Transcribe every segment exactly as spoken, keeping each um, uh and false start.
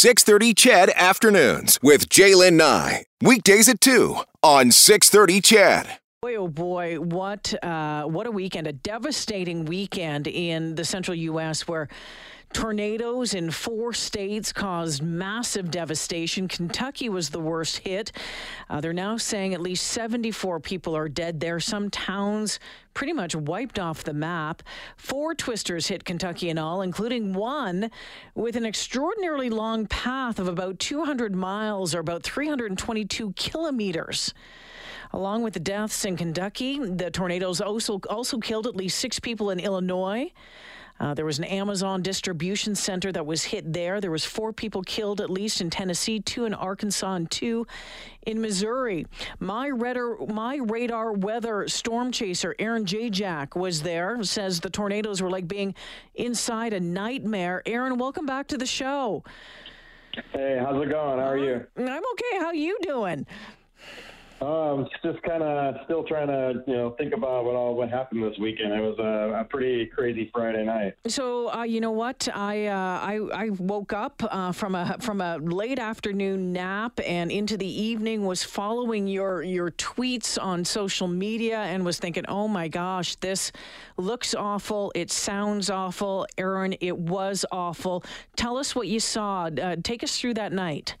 six thirty C H E D Afternoons with Jaylen Nye. Weekdays at two on six thirty C H E D. Boy, oh boy, what, uh, what a weekend. A devastating weekend in the central U S where tornadoes in four states caused massive devastation. Kentucky was the worst hit. Uh, they're now saying at least seventy-four people are dead there. Some towns pretty much wiped off the map. Four twisters hit Kentucky in all, including one with an extraordinarily long path of about two hundred miles or about three hundred twenty-two kilometers. Along with the deaths in Kentucky, the tornadoes also, also killed at least six people in Illinois. Uh, there was an Amazon distribution center that was hit there. There was four people killed, at least in Tennessee, two in Arkansas, and two in Missouri. My Radar, My Radar Weather storm chaser Aaron Jayjack was there, says the tornadoes were like being inside a nightmare. Aaron, welcome back to the show. Hey, how's it going? How are you? I'm okay. How you doing? Um, just kind of still trying to, you know, think about what all what happened this weekend. It was a, a pretty crazy Friday night. So, uh, you know what? I uh, I, I woke up uh, from a from a late afternoon nap and into the evening, was following your your tweets on social media and was thinking, oh my gosh, this looks awful. It sounds awful, Aaron. It was awful. Tell us what you saw. Uh, take us through that night.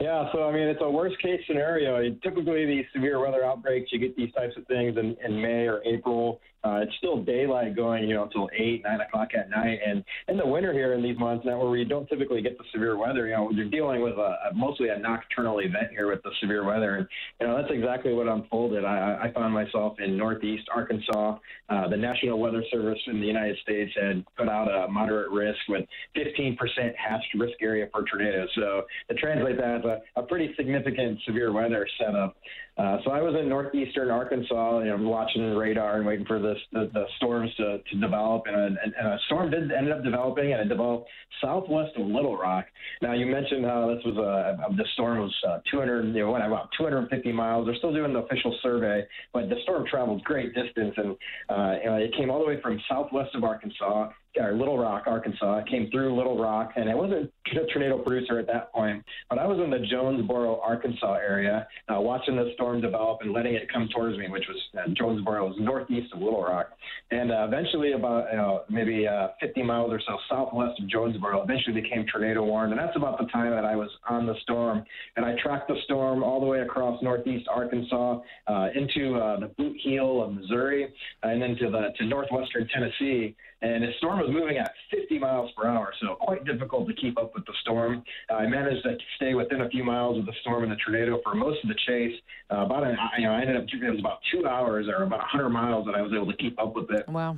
Yeah, so, I mean, it's a worst-case scenario. Typically, these severe weather outbreaks, you get these types of things in, in May or April. Uh, it's still daylight going, you know, until eight, nine o'clock at night. And in the winter here in these months now, where you don't typically get the severe weather, you know, you're dealing with a, a mostly a nocturnal event here with the severe weather. And, you know, that's exactly what unfolded. I, I found myself in northeast Arkansas. Uh, the National Weather Service in the United States had put out a moderate risk with fifteen percent hatched risk area for tornadoes. So to translate that, A, a pretty significant severe weather setup. Uh, so I was in northeastern Arkansas, you know, watching the radar and waiting for this, the, the storms to, to develop. And a, and a storm did end up developing, and it developed southwest of Little Rock. Now, you mentioned how this was a, the storm was uh, two hundred, you know, what, about two hundred fifty miles. They're still doing the official survey, but the storm traveled great distance, and uh, you know, it came all the way from southwest of Arkansas. Or Little Rock, Arkansas. It came through Little Rock, and I wasn't a tornado producer at that point, but I was in the Jonesboro, Arkansas area, uh, watching the storm develop and letting it come towards me, which was uh, Jonesboro was northeast of Little Rock. And uh, eventually, about you know, maybe uh, fifty miles or so southwest of Jonesboro, eventually became tornado warned, and that's about the time that I was on the storm. And I tracked the storm all the way across northeast Arkansas uh, into uh, the boot heel of Missouri, and then to the to northwestern Tennessee. And the storm was moving at fifty miles per hour, so quite difficult to keep up with the storm. Uh, I managed to stay within a few miles of the storm and the tornado for most of the chase. Uh, about an, you know, I ended up it was about two hours or about one hundred miles that I was able to keep up with it. Wow!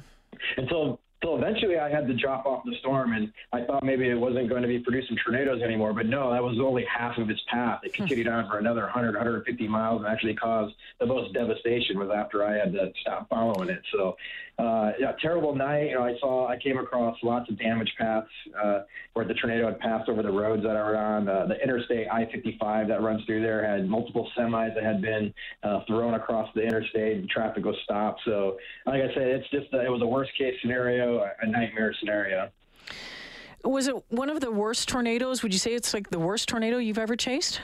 Until. So eventually I had to drop off the storm, and I thought maybe it wasn't going to be producing tornadoes anymore, but no, that was only half of its path. It continued on for another one hundred, one hundred fifty miles and actually caused the most devastation was after I had to stop following it. So uh, yeah, terrible night. You know, I saw, I came across lots of damage paths uh, where the tornado had passed over the roads that I were on. Uh, the interstate I fifty-five that runs through there had multiple semis that had been uh, thrown across the interstate, and traffic was stopped. So like I said, it's just, a, it was a worst case scenario. A nightmare scenario. Was it one of the worst tornadoes? Would you say it's like the worst tornado you've ever chased?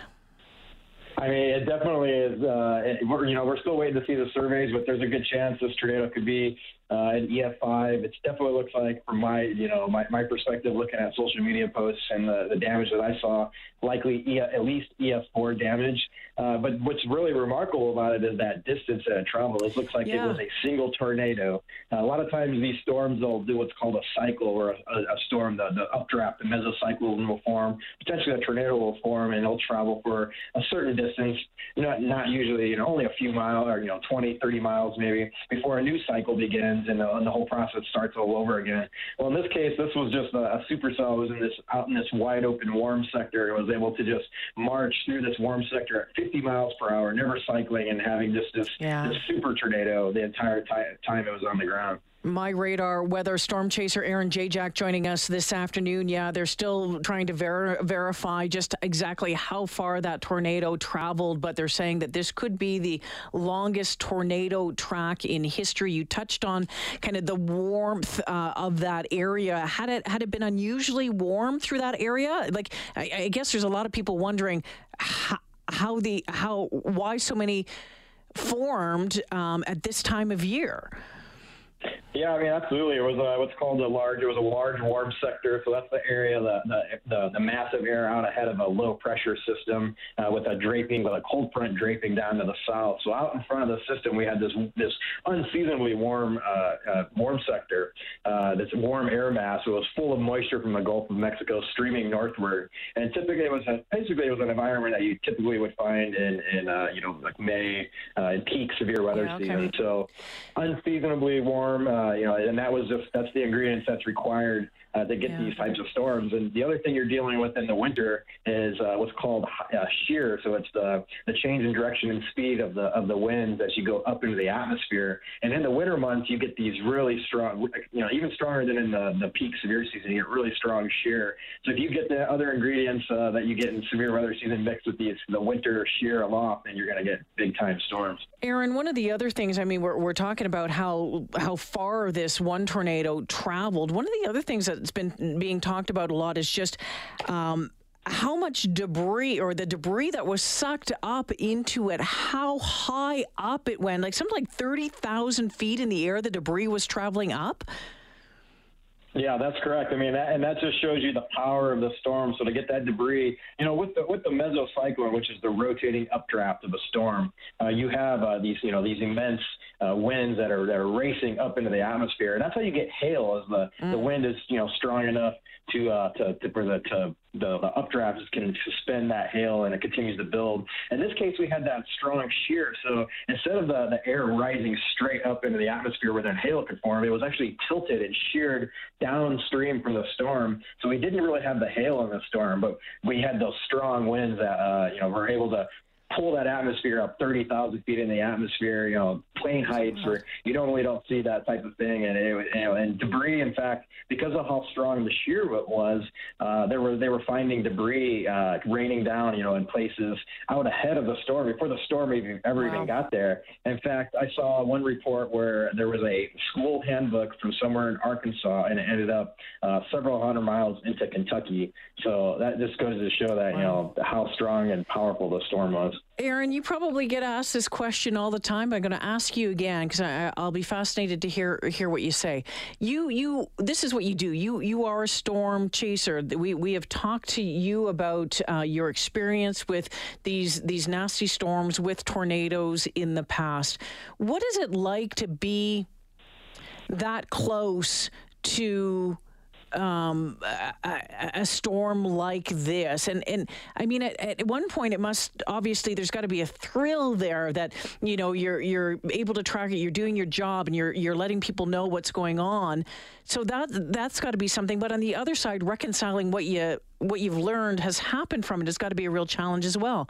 I mean, it definitely is. Uh, it, we're, you know, we're still waiting to see the surveys, but there's a good chance this tornado could be uh, an E F five. It definitely looks like, from my, you know, my, my perspective, looking at social media posts and the, the damage that I saw, likely e- at least E F four damage. Uh, but what's really remarkable about it is that distance that it traveled. It looks like yeah. It was a single tornado. Uh, a lot of times these storms, they'll do what's called a cycle or a, a, a storm. The, the updraft, the mesocycle will form. Potentially a tornado will form, and it'll travel for a certain distance, not not usually, you know, only a few miles or, you know, twenty, thirty miles maybe, before a new cycle begins and the, and the whole process starts all over again. Well, in this case, this was just a, a supercell. It was in this, out in this wide open warm sector. It was able to just march through this warm sector at fifty miles per hour, never cycling, and having just this, yeah. this super tornado the entire t- time it was on the ground. My Radar Weather storm chaser Aaron Jayjack joining us this afternoon. Yeah, they're still trying to ver verify just exactly how far that tornado traveled, but they're saying that this could be the longest tornado track in history. You touched on kind of the warmth uh, of that area. Had it had it been unusually warm through that area? Like, I, I guess there's a lot of people wondering how, how the how why so many formed um, at this time of year. Yeah, I mean, absolutely. It was a, what's called a large. It was a large warm sector, so that's the area that the, the, the massive air out ahead of a low pressure system uh, with a draping, with a cold front draping down to the south. So out in front of the system, we had this this unseasonably warm uh, uh, warm sector. Uh, this warm air mass it was full of moisture from the Gulf of Mexico streaming northward, and typically it was a, basically it was an environment that you typically would find in in uh, you know like May uh, in peak severe weather yeah, okay. season. So unseasonably warm. Uh, Uh, you know, and that was just, that's the ingredients that's required uh, to get yeah. these types of storms. And the other thing you're dealing with in the winter is uh, what's called uh, shear. So it's the the change in direction and speed of the of the winds as you go up into the atmosphere. And in the winter months, you get these really strong, you know, even stronger than in the, the peak severe season. You get really strong shear. So if you get the other ingredients uh, that you get in severe weather season mixed with these the winter shear aloft, then you're going to get big time storms. Aaron, one of the other things, I mean, we're we're talking about how how far this one tornado traveled. One of the other things that's been being talked about a lot is just um, how much debris or the debris that was sucked up into it, how high up it went, like something like thirty thousand feet in the air the debris was traveling up. Yeah, that's correct. I mean, that, and that just shows you the power of the storm. So to get that debris, you know, with the with the mesocycle, which is the rotating updraft of a storm, uh, you have uh, these, you know, these immense uh, winds that are that are racing up into the atmosphere, and that's how you get hail. Is the mm. the wind is you know strong enough to uh, to to, to, to The, the updraft is going to suspend that hail, and it continues to build. In this case, we had that strong shear. So instead of the, the air rising straight up into the atmosphere where then hail could form, it was actually tilted and sheared downstream from the storm. So we didn't really have the hail in the storm, but we had those strong winds that uh, you know were able to pull that atmosphere up thirty thousand feet in the atmosphere, you know, plane heights where you normally don't see that type of thing. And it, you know, and debris, in fact, because of how strong the shear was, uh, there were, they were finding debris uh, raining down, you know, in places out ahead of the storm before the storm even ever wow. even got there. In fact, I saw one report where there was a school handbook from somewhere in Arkansas, and it ended up uh, several hundred miles into Kentucky. So that just goes to show that, wow. you know, how strong and powerful the storm was. Aaron, you probably get asked this question all the time. I'm going to ask you again because I'll be fascinated to hear hear what you say. You you this is what you do. You you are a storm chaser. We we have talked to you about uh, your experience with these these nasty storms, with tornadoes in the past. What is it like to be that close to Um, a, a storm like this? And, and I mean, at, at one point it must, obviously there's got to be a thrill there that, you know, you're you're able to track it, you're doing your job, and you're you're letting people know what's going on. So that, that's got to be something. But on the other side, reconciling what, you, what you've learned has happened from it has got to be a real challenge as well.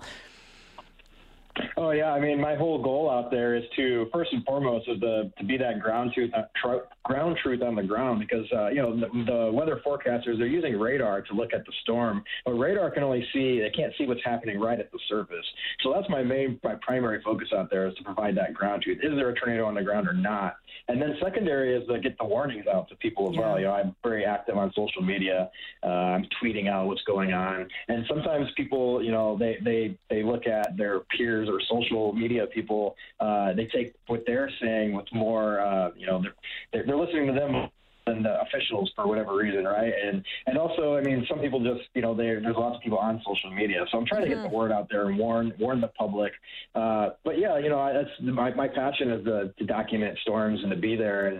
Oh, yeah. I mean, my whole goal out there is to, first and foremost, is the, to be that ground truth, uh, tr ground truth on the ground, because, uh, you know, the, the weather forecasters, they're using radar to look at the storm, but radar can only see, they can't see what's happening right at the surface. So that's my main, my primary focus out there is to provide that ground truth. Is there a tornado on the ground or not? And then secondary is to get the warnings out to people as yeah. well. You know, I'm very active on social media. Uh, I'm tweeting out what's going on. And sometimes people, you know, they, they, they look at their peers or social media people, uh, they take what they're saying with more, uh, you know, they're, they're listening to them than the officials for whatever reason, right? And and also, I mean, some people just, you know, there's lots of people on social media, so I'm trying mm-hmm. to get the word out there and warn warn the public. Uh, but yeah, you know, I, that's my, my passion is to, to document storms and to be there. And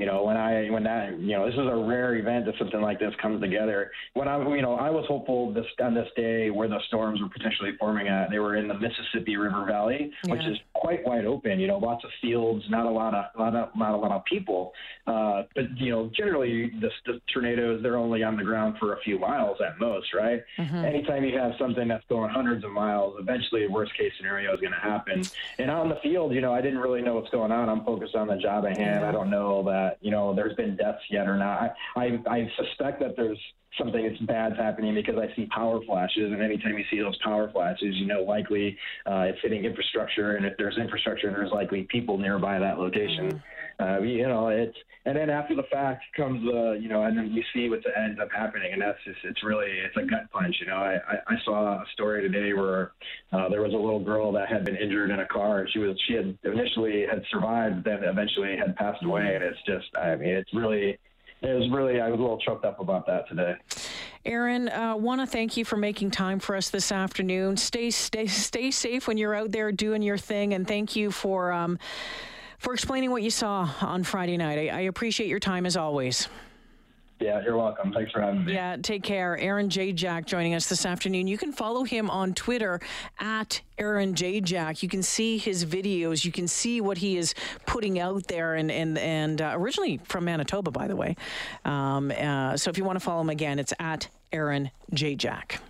you know, when I when that you know, this is a rare event that something like this comes together. When I you know, I was hopeful this on this day where the storms were potentially forming at, they were in the Mississippi River Valley, yeah. which is quite wide open. You know, lots of fields, not a lot of not a, not a lot of people. Uh, but you know. know, generally the, the tornadoes, they're only on the ground for a few miles at most, right? Mm-hmm. Anytime you have something that's going hundreds of miles, eventually the worst case scenario is going to happen. And on the field, you know, I didn't really know what's going on. I'm focused on the job at hand. I don't know that, you know, there's been deaths yet or not. I, I, I suspect that there's something that's bad's happening because I see power flashes, and anytime you see those power flashes, you know, likely uh, it's hitting infrastructure, and if there's infrastructure, there's likely people nearby that location. Mm. Uh, you know, it's, and then after the fact comes the, uh, you know, and then you see what ends up happening, and that's just, it's really, it's a gut punch. You know, I, I, I saw a story today where uh, there was a little girl that had been injured in a car. She was, she had initially had survived, then eventually had passed away. And it's just, I mean, it's really, It was really, I was a little choked up about that today. Aaron, I uh, want to thank you for making time for us this afternoon. Stay, stay, stay safe when you're out there doing your thing, and thank you for um, for explaining what you saw on Friday night. I, I appreciate your time as always. Yeah, you're welcome. Thanks for having me. Yeah, take care. Aaron Jayjack joining us this afternoon. You can follow him on Twitter at Aaron Jayjack. You can see his videos. You can see what he is putting out there. And and, and uh, originally from Manitoba, by the way. Um, uh, so if you want to follow him again, it's at Aaron Jayjack.